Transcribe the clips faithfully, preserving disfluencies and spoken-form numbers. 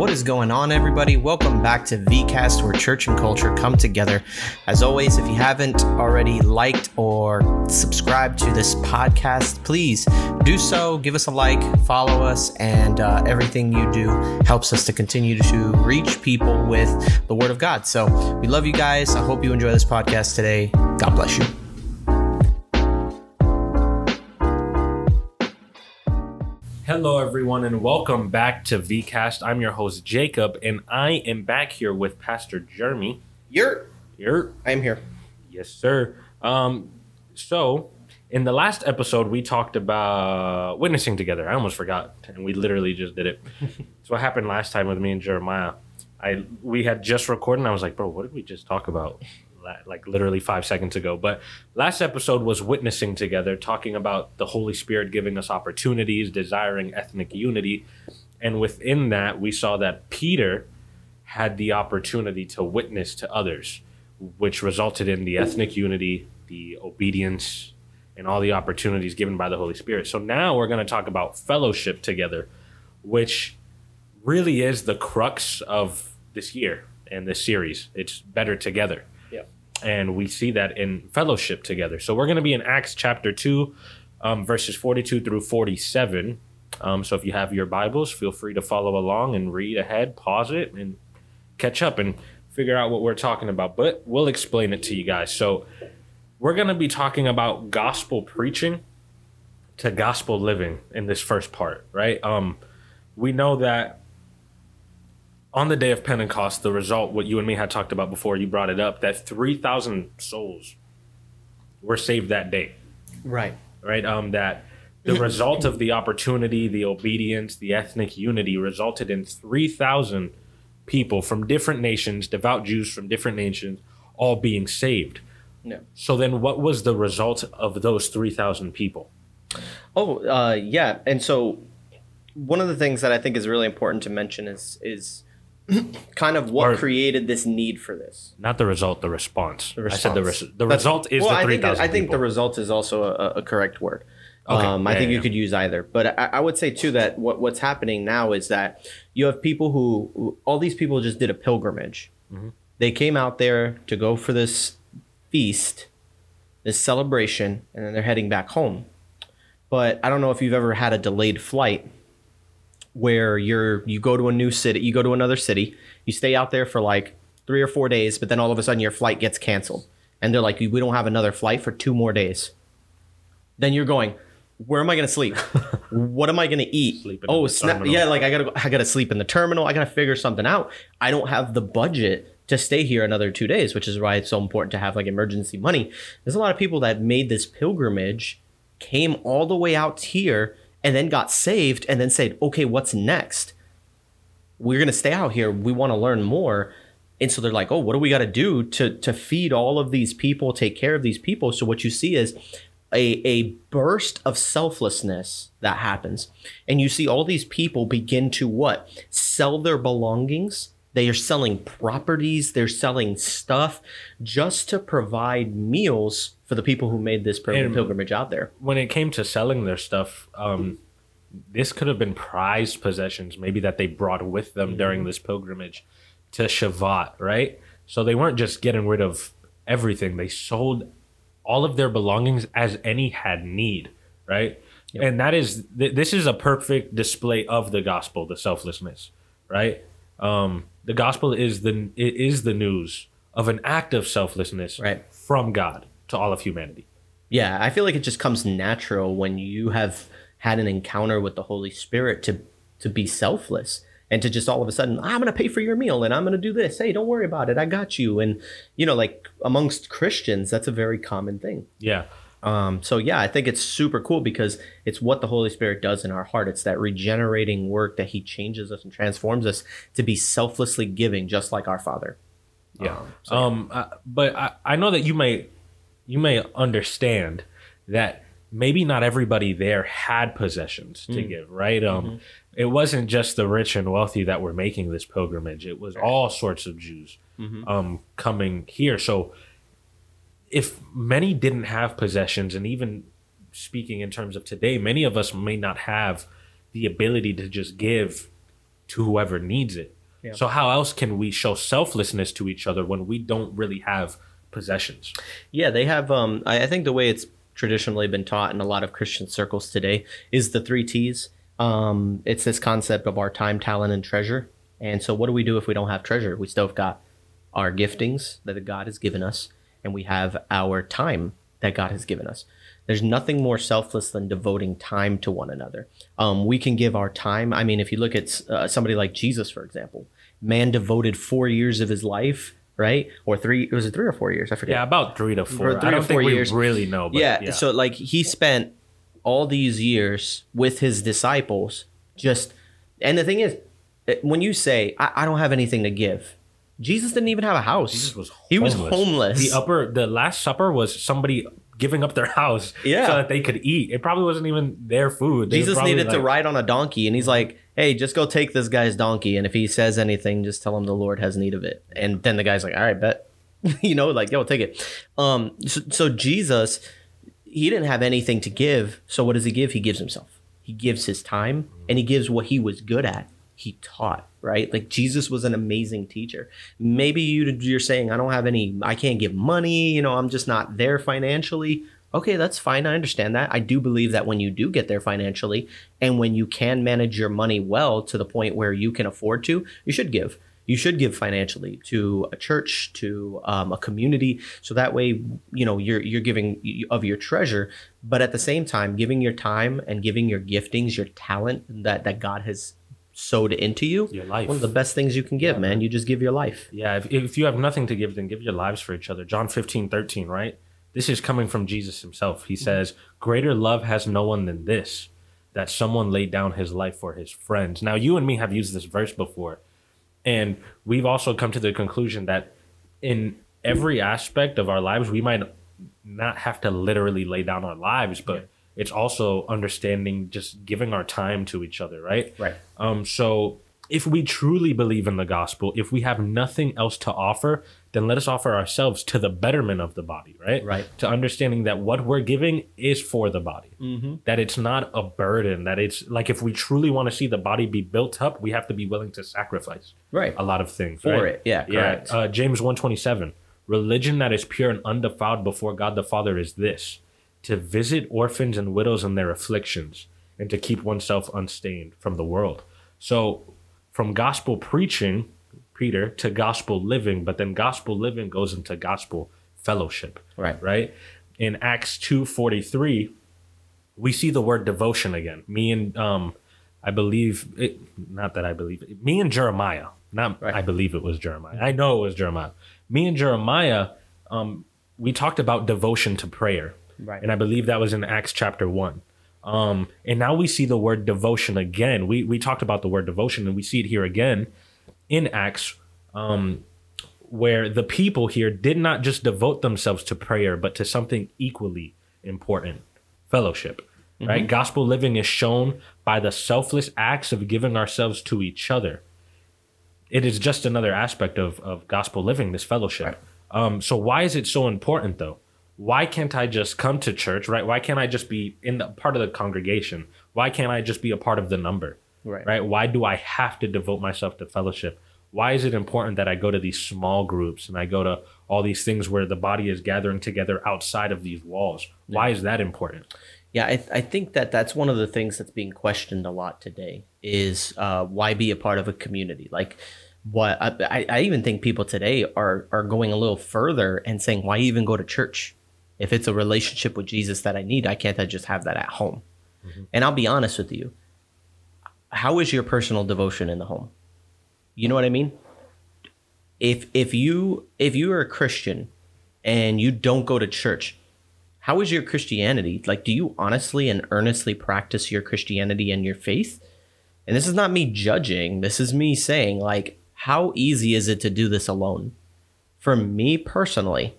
What is going on, everybody? Welcome back to VCast, where church and culture come together. As always, if you haven't already liked or subscribed to this podcast, please do so. Give us a like, follow us, and uh, everything you do helps us to continue to reach people with the Word of God. So we love you guys. I hope you enjoy this podcast today. God bless you. Hello, everyone, and welcome back to VCast. I'm your host, Jacob, and I am back here with Pastor Jeremy. You're here. I'm here. Yes, sir. Um, so in the last episode, we talked about witnessing together. I almost forgot, and we literally just did it. It's what happened last time with me and Jeremiah. I we had just recorded, and I was like, bro, what did we just talk about? Like literally five seconds ago. But last episode was witnessing together, talking about the Holy Spirit giving us opportunities, desiring ethnic unity. And within that, we saw that Peter had the opportunity to witness to others, which resulted in the ethnic unity, the obedience, and all the opportunities given by the Holy Spirit. So now we're going to talk about fellowship together, which really is the crux of this year and this series. It's better together. And we see that in fellowship together. So we're going to be in Acts chapter two, um, verses forty-two through forty-seven. Um, so if you have your Bibles, feel free to follow along and read ahead, pause it, and catch up and figure out what we're talking about. But we'll explain it to you guys. So we're going to be talking about gospel preaching to gospel living in this first part, right? Um, we know that on the day of Pentecost, the result, what you and me had talked about before, you brought it up, that three thousand souls were saved that day. Right. Right. Um, that the result of the opportunity, the obedience, the ethnic unity resulted in three thousand people from different nations, devout Jews from different nations, all being saved. No. So then what was the result of those three thousand people? Oh, uh, yeah. And so one of the things that I think is really important to mention is is... kind of what or, created this need for this. Not the result, the response. The response. I said the, res- the result is well, the three thousand people. I think the result is also a, a correct word. Okay. Um, yeah, I think yeah, you yeah. could use either. But I, I would say, too, that what, what's happening now is that you have people who, who all these people just did a pilgrimage. Mm-hmm. They came out there to go for this feast, this celebration, and then they're heading back home. But I don't know if you've ever had a delayed flight where you're you go to a new city, you go to another city, you stay out there for like three or four days, but then all of a sudden your flight gets canceled. And they're like, we don't have another flight for two more days. Then you're going, where am I going to sleep? What am I going to eat? Sleeping oh, snap. Yeah, like I got to I got to sleep in the terminal. I got to figure something out. I don't have the budget to stay here another two days, which is why it's so important to have like emergency money. There's a lot of people that made this pilgrimage, came all the way out here, and then got saved and then said, okay, what's next? We're going to stay out here. We want to learn more. And so they're like, oh, what do we got to do to to feed all of these people, take care of these people? So what you see is a, a burst of selflessness that happens. And you see all these people begin to what? Sell their belongings. They are selling properties. They're selling stuff just to provide meals for the people who made this pilgrimage out there. When it came to selling their stuff, um, this could have been prized possessions, maybe that they brought with them mm-hmm. during this pilgrimage to Shavuot, right? So they weren't just getting rid of everything. They sold all of their belongings as any had need, right? Yep. And that is th- this is a perfect display of the gospel, the selflessness, right? Um, the gospel is the it is the news of an act of selflessness right. from God to all of humanity. Yeah, I feel like it just comes natural when you have had an encounter with the Holy Spirit to to be selfless and to just all of a sudden, I'm going to pay for your meal and I'm going to do this. Hey, don't worry about it. I got you. And, you know, like amongst Christians, that's a very common thing. Yeah. Um, so, yeah, I think it's super cool because it's what the Holy Spirit does in our heart. It's that regenerating work that he changes us and transforms us to be selflessly giving, just like our Father. Yeah. Um, so, um, I, but I, I know that you may you may understand that maybe not everybody there had possessions to mm. give, right? Um, mm-hmm. It wasn't just the rich and wealthy that were making this pilgrimage. It was all sorts of Jews mm-hmm. um, coming here. So if many didn't have possessions, and even speaking in terms of today, many of us may not have the ability to just give to whoever needs it. Yeah. So how else can we show selflessness to each other when we don't really have possessions? Yeah, they have, um, I, I think the way it's traditionally been taught in a lot of Christian circles today is the three T's. Um, it's this concept of our time, talent, and treasure. And so what do we do if we don't have treasure? We still have got our giftings that God has given us, and we have our time that God has given us. There's nothing more selfless than devoting time to one another. Um, we can give our time. I mean, if you look at uh, somebody like Jesus, for example, man devoted four years of his life, right? Or three, it was three or four years. I forget. Yeah, about three to four. Three I don't think years. we really know. But yeah, yeah. So like he spent all these years with his disciples just, and the thing is, when you say, I, I don't have anything to give. Jesus didn't even have a house. Jesus was homeless. He was homeless. The upper, the Last Supper was somebody giving up their house yeah. so that they could eat. It probably wasn't even their food. They Jesus needed like, to ride on a donkey, and he's like, hey, just go take this guy's donkey, and if he says anything, just tell him the Lord has need of it. And then the guy's like, all right, bet. You know, like, yo, take it. Um, so, so Jesus, he didn't have anything to give. So what does he give? He gives himself. He gives his time, and he gives what he was good at. He taught, right? Like Jesus was an amazing teacher. Maybe you, you're saying, I don't have any, I can't give money. You know, I'm just not there financially. Okay, that's fine. I understand that. I do believe that when you do get there financially and when you can manage your money well to the point where you can afford to, you should give. You should give financially to a church, to um, a community. So that way, you know, you're you're giving of your treasure, but at the same time, giving your time and giving your giftings, your talent that, that God has sowed into you, your life. One of the best things you can give, yeah, man. You just give your life. Yeah. If, if you have nothing to give, then give your lives for each other. John fifteen thirteen, right? This is coming from Jesus himself. He says, greater love has no one than this, that someone laid down his life for his friends. Now, you and me have used this verse before, and we've also come to the conclusion that in every aspect of our lives, we might not have to literally lay down our lives, but yeah. It's also understanding, just giving our time to each other, right? Right. Um, so if we truly believe in the gospel, if we have nothing else to offer, then let us offer ourselves to the betterment of the body, right? Right. To understanding that what we're giving is for the body, mm-hmm. that it's not a burden, that it's like if we truly want to see the body be built up, we have to be willing to sacrifice right. a lot of things. For right? it, yeah, correct. Yeah. Uh, James one twenty-seven, religion that is pure and undefiled before God the Father is this, to visit orphans and widows in their afflictions, and to keep oneself unstained from the world. So from gospel preaching, Peter, to gospel living, but then gospel living goes into gospel fellowship. Right. Right. In Acts two forty-three, we see the word devotion again. Me and um, I believe it, not that I believe it, me and Jeremiah, not right. I believe it was Jeremiah. I know it was Jeremiah. Me and Jeremiah, um, we talked about devotion to prayer. Right. And I believe that was in Acts chapter one. Um, and now we see the word devotion again. We we talked about the word devotion, and we see it here again in Acts, um, where the people here did not just devote themselves to prayer, but to something equally important, fellowship. Mm-hmm. Right? Gospel living is shown by the selfless acts of giving ourselves to each other. It is just another aspect of, of gospel living, this fellowship. Right. Um, so why is it so important, though? Why can't I just come to church, right? Why can't I just be in the part of the congregation? Why can't I just be a part of the number, right? right? Why do I have to devote myself to fellowship? Why is it important that I go to these small groups and I go to all these things where the body is gathering together outside of these walls? Why yeah. is that important? Yeah, I, th- I think that that's one of the things that's being questioned a lot today is uh, why be a part of a community? Like, what I, I even think people today are are going a little further and saying, why even go to church? If it's a relationship with Jesus that I need, I can't I just have that at home. Mm-hmm. And I'll be honest with you. How is your personal devotion in the home? You know what I mean? If if you if you are a Christian and you don't go to church, how is your Christianity? Like, do you honestly and earnestly practice your Christianity and your faith? And this is not me judging. This is me saying, like, how easy is it to do this alone? For me personally,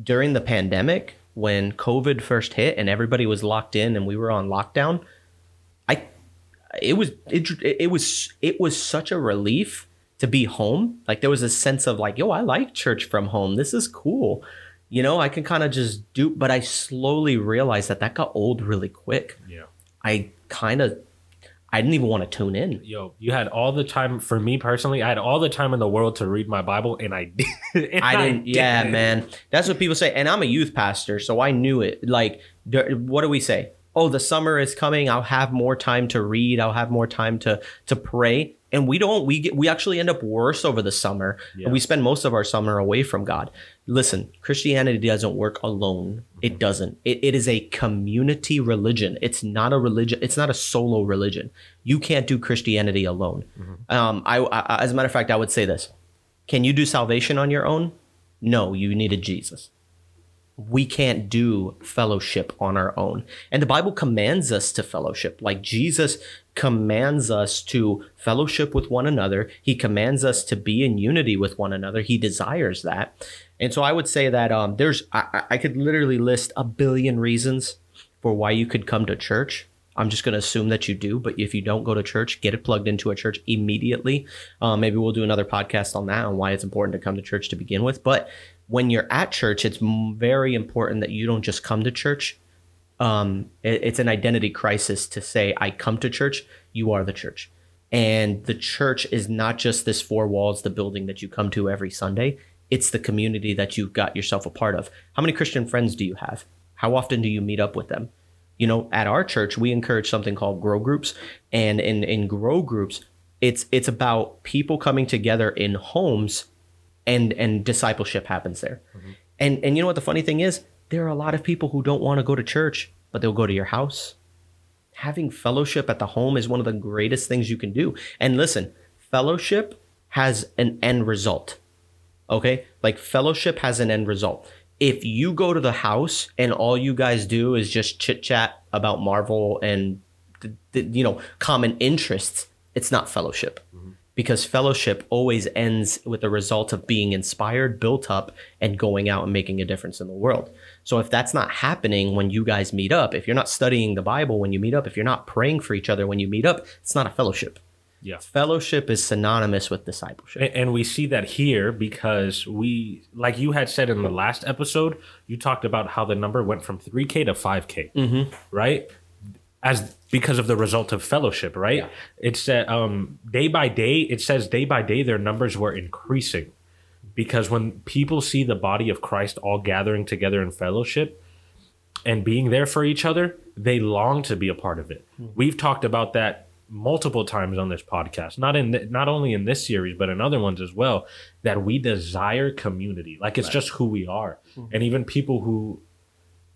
during the pandemic, when COVID first hit and everybody was locked in and we were on lockdown, I, it was, it, it was, it was such a relief to be home. Like there was a sense of like, yo, I like church from home. This is cool. You know, I can kind of just do, but I slowly realized that that got old really quick. Yeah. I kind of, I didn't even want to tune in. Yo, you had all the time. For me personally, I had all the time in the world to read my Bible, and I did. and I didn't. I did. Yeah, man. That's what people say. And I'm a youth pastor, so I knew it. Like, what do we say? Oh, the summer is coming. I'll have more time to read. I'll have more time to to pray. And we don't. We get, we actually end up worse over the summer. Yeah. And we spend most of our summer away from God. Listen, Christianity doesn't work alone. It doesn't. It, it is a community religion. It's not a religion. It's not a solo religion. You can't do Christianity alone. Mm-hmm. Um, I, I, as a matter of fact, I would say this. Can you do salvation on your own? No, you needed Jesus. We can't do fellowship on our own. And the Bible commands us to fellowship. Like Jesus commands us to fellowship with one another. He commands us to be in unity with one another. He desires that. And so I would say that um, there's, I, I could literally list a billion reasons for why you could come to church. I'm just going to assume that you do. But if you don't go to church, get it plugged into a church immediately. Uh, maybe we'll do another podcast on that and why it's important to come to church to begin with. But when you're at church, it's very important that you don't just come to church. Um, it, it's an identity crisis to say, I come to church, you are the church. And the church is not just this four walls, the building that you come to every Sunday. It's the community that you've got yourself a part of. How many Christian friends do you have? How often do you meet up with them? You know, at our church, we encourage something called grow groups. And in, in grow groups, it's it's about people coming together in homes, and and discipleship happens there. Mm-hmm. And and you know what the funny thing is? There are a lot of people who don't want to go to church, but they'll go to your house. Having fellowship at the home is one of the greatest things you can do. And listen, fellowship has an end result. Okay, like fellowship has an end result. If you go to the house and all you guys do is just chit chat about Marvel and th- th- you know common interests, it's not fellowship, mm-hmm. because fellowship always ends with the result of being inspired, built up, and going out and making a difference in the world. So if that's not happening when you guys meet up, if you're not studying the Bible when you meet up, if you're not praying for each other when you meet up, it's not a fellowship. Yeah, fellowship is synonymous with discipleship. And, and we see that here because we, like you had said in the last episode, you talked about how the number went from three K to five K, mm-hmm. right? As because of the result of fellowship, right? Yeah. It said um, day by day, it says day by day, their numbers were increasing because when people see the body of Christ all gathering together in fellowship and being there for each other, they long to be a part of it. Mm-hmm. We've talked about that multiple times on this podcast, not in th- not only in this series, but in other ones as well, that we desire community. Like it's right. just who we are. Mm-hmm. And even people who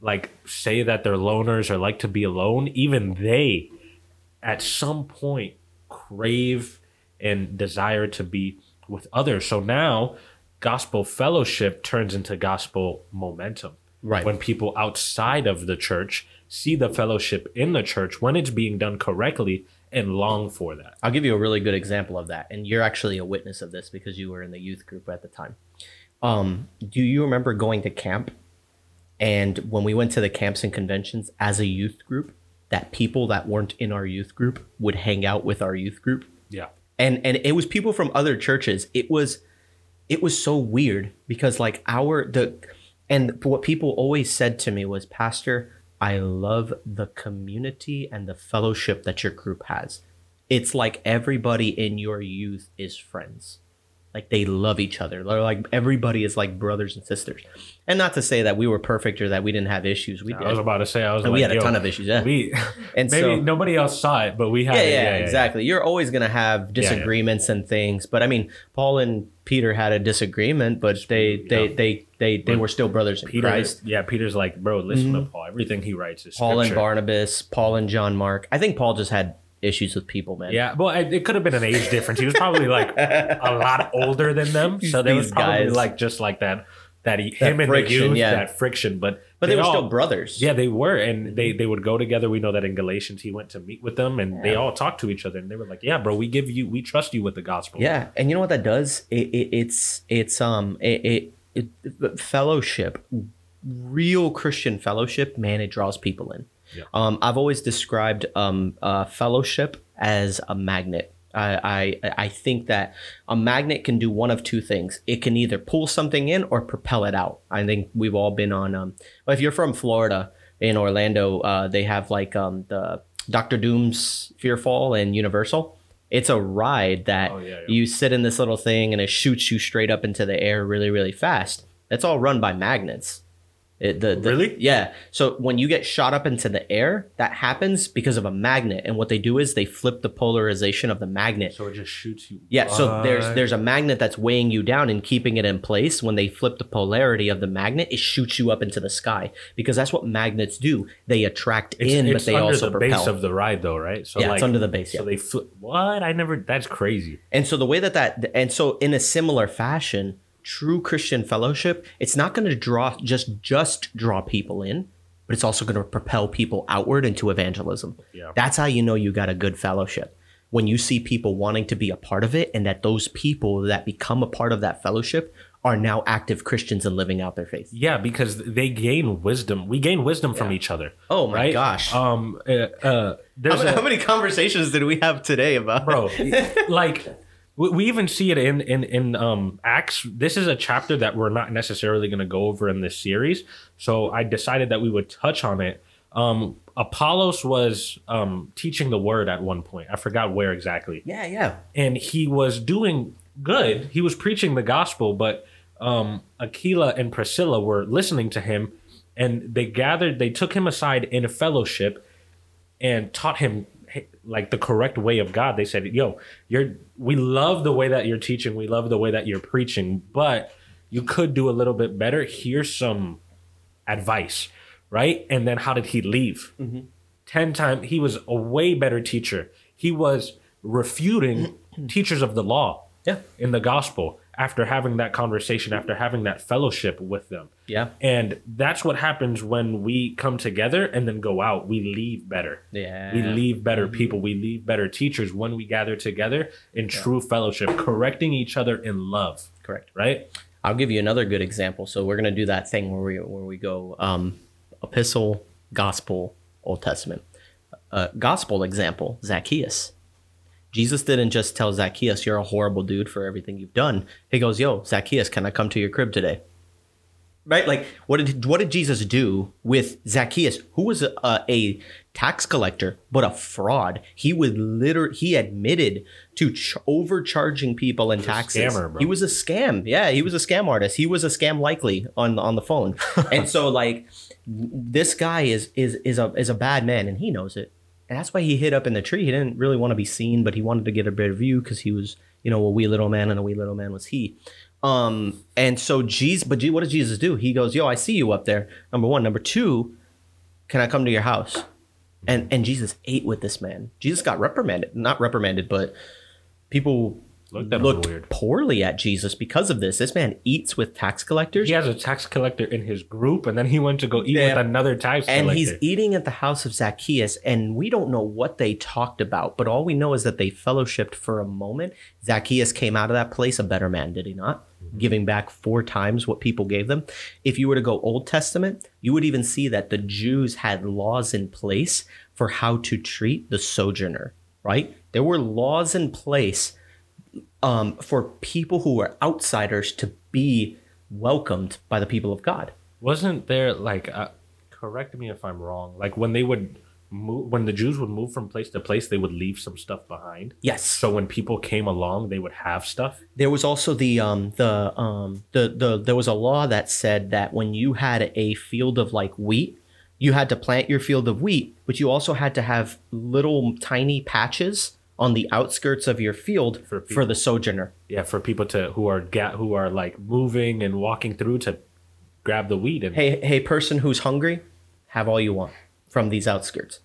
like say that they're loners or like to be alone, even they at some point crave and desire to be with others. So now gospel fellowship turns into gospel momentum. Right. When people outside of the church see the fellowship in the church, when it's being done correctly, and long for that. I'll give you a really good example of that. And you're actually a witness of this because you were in the youth group at the time. Um, do you remember going to camp? And when we went to the camps and conventions as a youth group, that people that weren't in our youth group would hang out with our youth group. Yeah. And and it was people from other churches. It was it was so weird because like our the and what people always said to me was, Pastor, I love the community and the fellowship that your group has. It's like everybody in your youth is friends. Like they love each other. They're like everybody is like brothers and sisters. And not to say that we were perfect or that we didn't have issues. We I was about to say I was. Like, we had a ton of issues. Yeah. We and maybe so, nobody else saw it, but we had. Yeah, it. yeah, yeah, yeah exactly. Yeah. You're always gonna have disagreements yeah, yeah. and things. But I mean, Paul and Peter had a disagreement, but they they yeah. they. They they were still brothers in Peter, Christ. Yeah, Peter's like, bro, listen mm-hmm. to Paul. Everything he writes is Paul scripture. And Barnabas, Paul and John Mark. I think Paul just had issues with people, man. Yeah, well, it could have been an age difference. He was probably like a lot older than them, so they was probably guys. like just like that. That, he, that him and friction, the youth, yeah. that friction, but but they, they were all, still brothers. Yeah, they were, and they they would go together. We know that in Galatians, he went to meet with them, and yeah. they all talked to each other, and they were like, "Yeah, bro, we give you, we trust you with the gospel." Yeah, and you know what that does? It, it, it's it's um it. it It, it, fellowship, real Christian fellowship, man, it draws people in. Yeah. Um, I've always described um, uh, fellowship as a magnet. I, I I think that a magnet can do one of two things. It can either pull something in or propel it out. I think we've all been on. Um, well, if you're from Florida, in Orlando, uh, they have like um, the Doctor Doom's Fearfall and Universal. It's a ride that oh, yeah, yeah. you sit in this little thing and it shoots you straight up into the air really, really fast. That's all run by magnets. It, the, the, really? Yeah. So when you get shot up into the air, that happens because of a magnet. And what they do is they flip the polarization of the magnet. So it just shoots you. Yeah. By. So there's there's a magnet that's weighing you down and keeping it in place. When they flip the polarity of the magnet, it shoots you up into the sky because that's what magnets do. They attract it's, in, it's but they also the propel. It's under the base of the ride, though, right? So yeah, like, it's under the base. Yeah. So they flip. What? I never. That's crazy. And so the way that that and so in a similar fashion. True Christian fellowship, it's not going to draw just just draw people in, but it's also going to propel people outward into evangelism. Yeah. That's how you know you got a good fellowship. When you see people wanting to be a part of it, and that those people that become a part of that fellowship are now active Christians and living out their faith. Yeah, because they gain wisdom. We gain wisdom yeah. from each other. Oh my right? gosh. Um, uh, uh, there's how, a, how many conversations did we have today about bro? Like. We even see it in, in, in um, Acts. This is a chapter that we're not necessarily going to go over in this series. So I decided that we would touch on it. Um, Apollos was um, teaching the word at one point. I forgot where exactly. Yeah, yeah. And he was doing good. He was preaching the gospel, but um, Aquila and Priscilla were listening to him. And they gathered, they took him aside in a fellowship and taught him like the correct way of God. They said, yo, you're we love the way that you're teaching. We love the way that you're preaching, but you could do a little bit better. Here's some advice, right? And then how did he leave? Mm-hmm. Ten times. He was a way better teacher. He was refuting teachers of the law yeah. in the gospel after having that conversation, after having that fellowship with them. Yeah. And that's what happens when we come together and then go out. We leave better. Yeah. We leave better people. We leave better teachers when we gather together in yeah. true fellowship, correcting each other in love. Correct. Right? I'll give you another good example. So we're going to do that thing where we where we go um, epistle, gospel, Old Testament. Uh, gospel example, Zacchaeus. Jesus didn't just tell Zacchaeus, you're a horrible dude for everything you've done. He goes, yo, Zacchaeus, can I come to your crib today? Right? Like, what did what did Jesus do with Zacchaeus, who was a, a, a tax collector, but a fraud? He would literally, he admitted to ch- overcharging people in taxes. Scammer, bro. He was a scam. Yeah, he was a scam artist. He was a scam likely on, on the phone. And so, like, this guy is is is a is a bad man, and he knows it. And that's why he hid up in the tree. He didn't really want to be seen, but he wanted to get a better view because he was, you know, a wee little man, and a wee little man was he. Um, and so Jesus, but what did Jesus do? He goes, yo, I see you up there. Number one. Number two, can I come to your house? And and Jesus ate with this man. Jesus got reprimanded, not reprimanded, but people looked, looked weird. poorly at Jesus because of this. This man eats with tax collectors. He has a tax collector in his group, and then he went to go eat yeah. with another tax and collector. And he's eating at the house of Zacchaeus, and we don't know what they talked about, but all we know is that they fellowshipped for a moment. Zacchaeus came out of that place a better man, did he not? Mm-hmm. Giving back four times what people gave them. If you were to go Old Testament, you would even see that the Jews had laws in place for how to treat the sojourner, right? There were laws in place Um, for people who were outsiders to be welcomed by the people of God. Wasn't there like, uh, correct me if I'm wrong, like when they would move, when the Jews would move from place to place, they would leave some stuff behind. Yes. So when people came along, they would have stuff. There was also the um, the um, the the there was a law that said that when you had a field of like wheat, you had to plant your field of wheat, but you also had to have little tiny patches on the outskirts of your field for, for the sojourner. Yeah, for people to who are ga- who are like moving and walking through to grab the wheat. And hey, hey, person who's hungry, have all you want from these outskirts.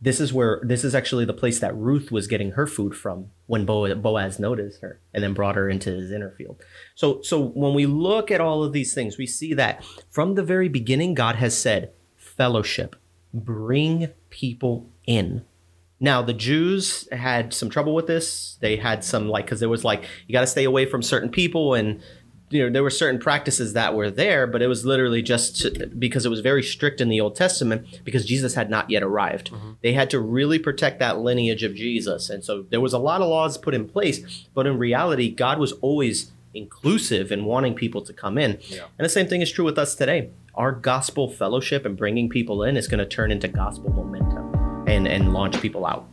This is where this is actually the place that Ruth was getting her food from when Bo- Boaz noticed her and then brought her into his inner field. So, so when we look at all of these things, we see that from the very beginning, God has said, fellowship, bring people in. Now, the Jews had some trouble with this. They had some like because there was like you got to stay away from certain people. And, you know, there were certain practices that were there, but it was literally just to, because it was very strict in the Old Testament because Jesus had not yet arrived. Mm-hmm. They had to really protect that lineage of Jesus. And so there was a lot of laws put in place. But in reality, God was always inclusive in wanting people to come in. Yeah. And the same thing is true with us today. Our gospel fellowship and bringing people in is going to turn into gospel momentum. and, and launch people out.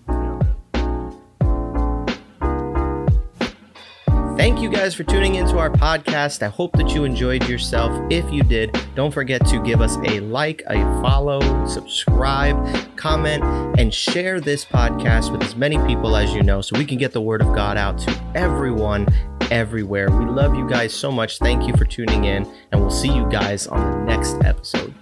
Thank you guys for tuning into our podcast. I hope that you enjoyed yourself. If you did, don't forget to give us a like, a follow, subscribe, comment, and share this podcast with as many people as you know so we can get the word of God out to everyone, everywhere. We love you guys so much. Thank you for tuning in, and we'll see you guys on the next episode.